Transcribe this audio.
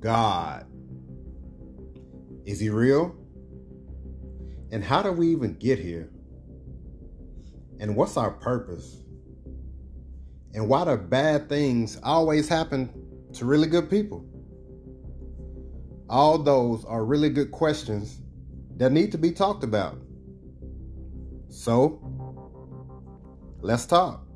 God. Is he real? And how do we even get here? And what's our purpose? And why do bad things always happen to really good people? All those are really good questions that need to be talked about. So, let's talk.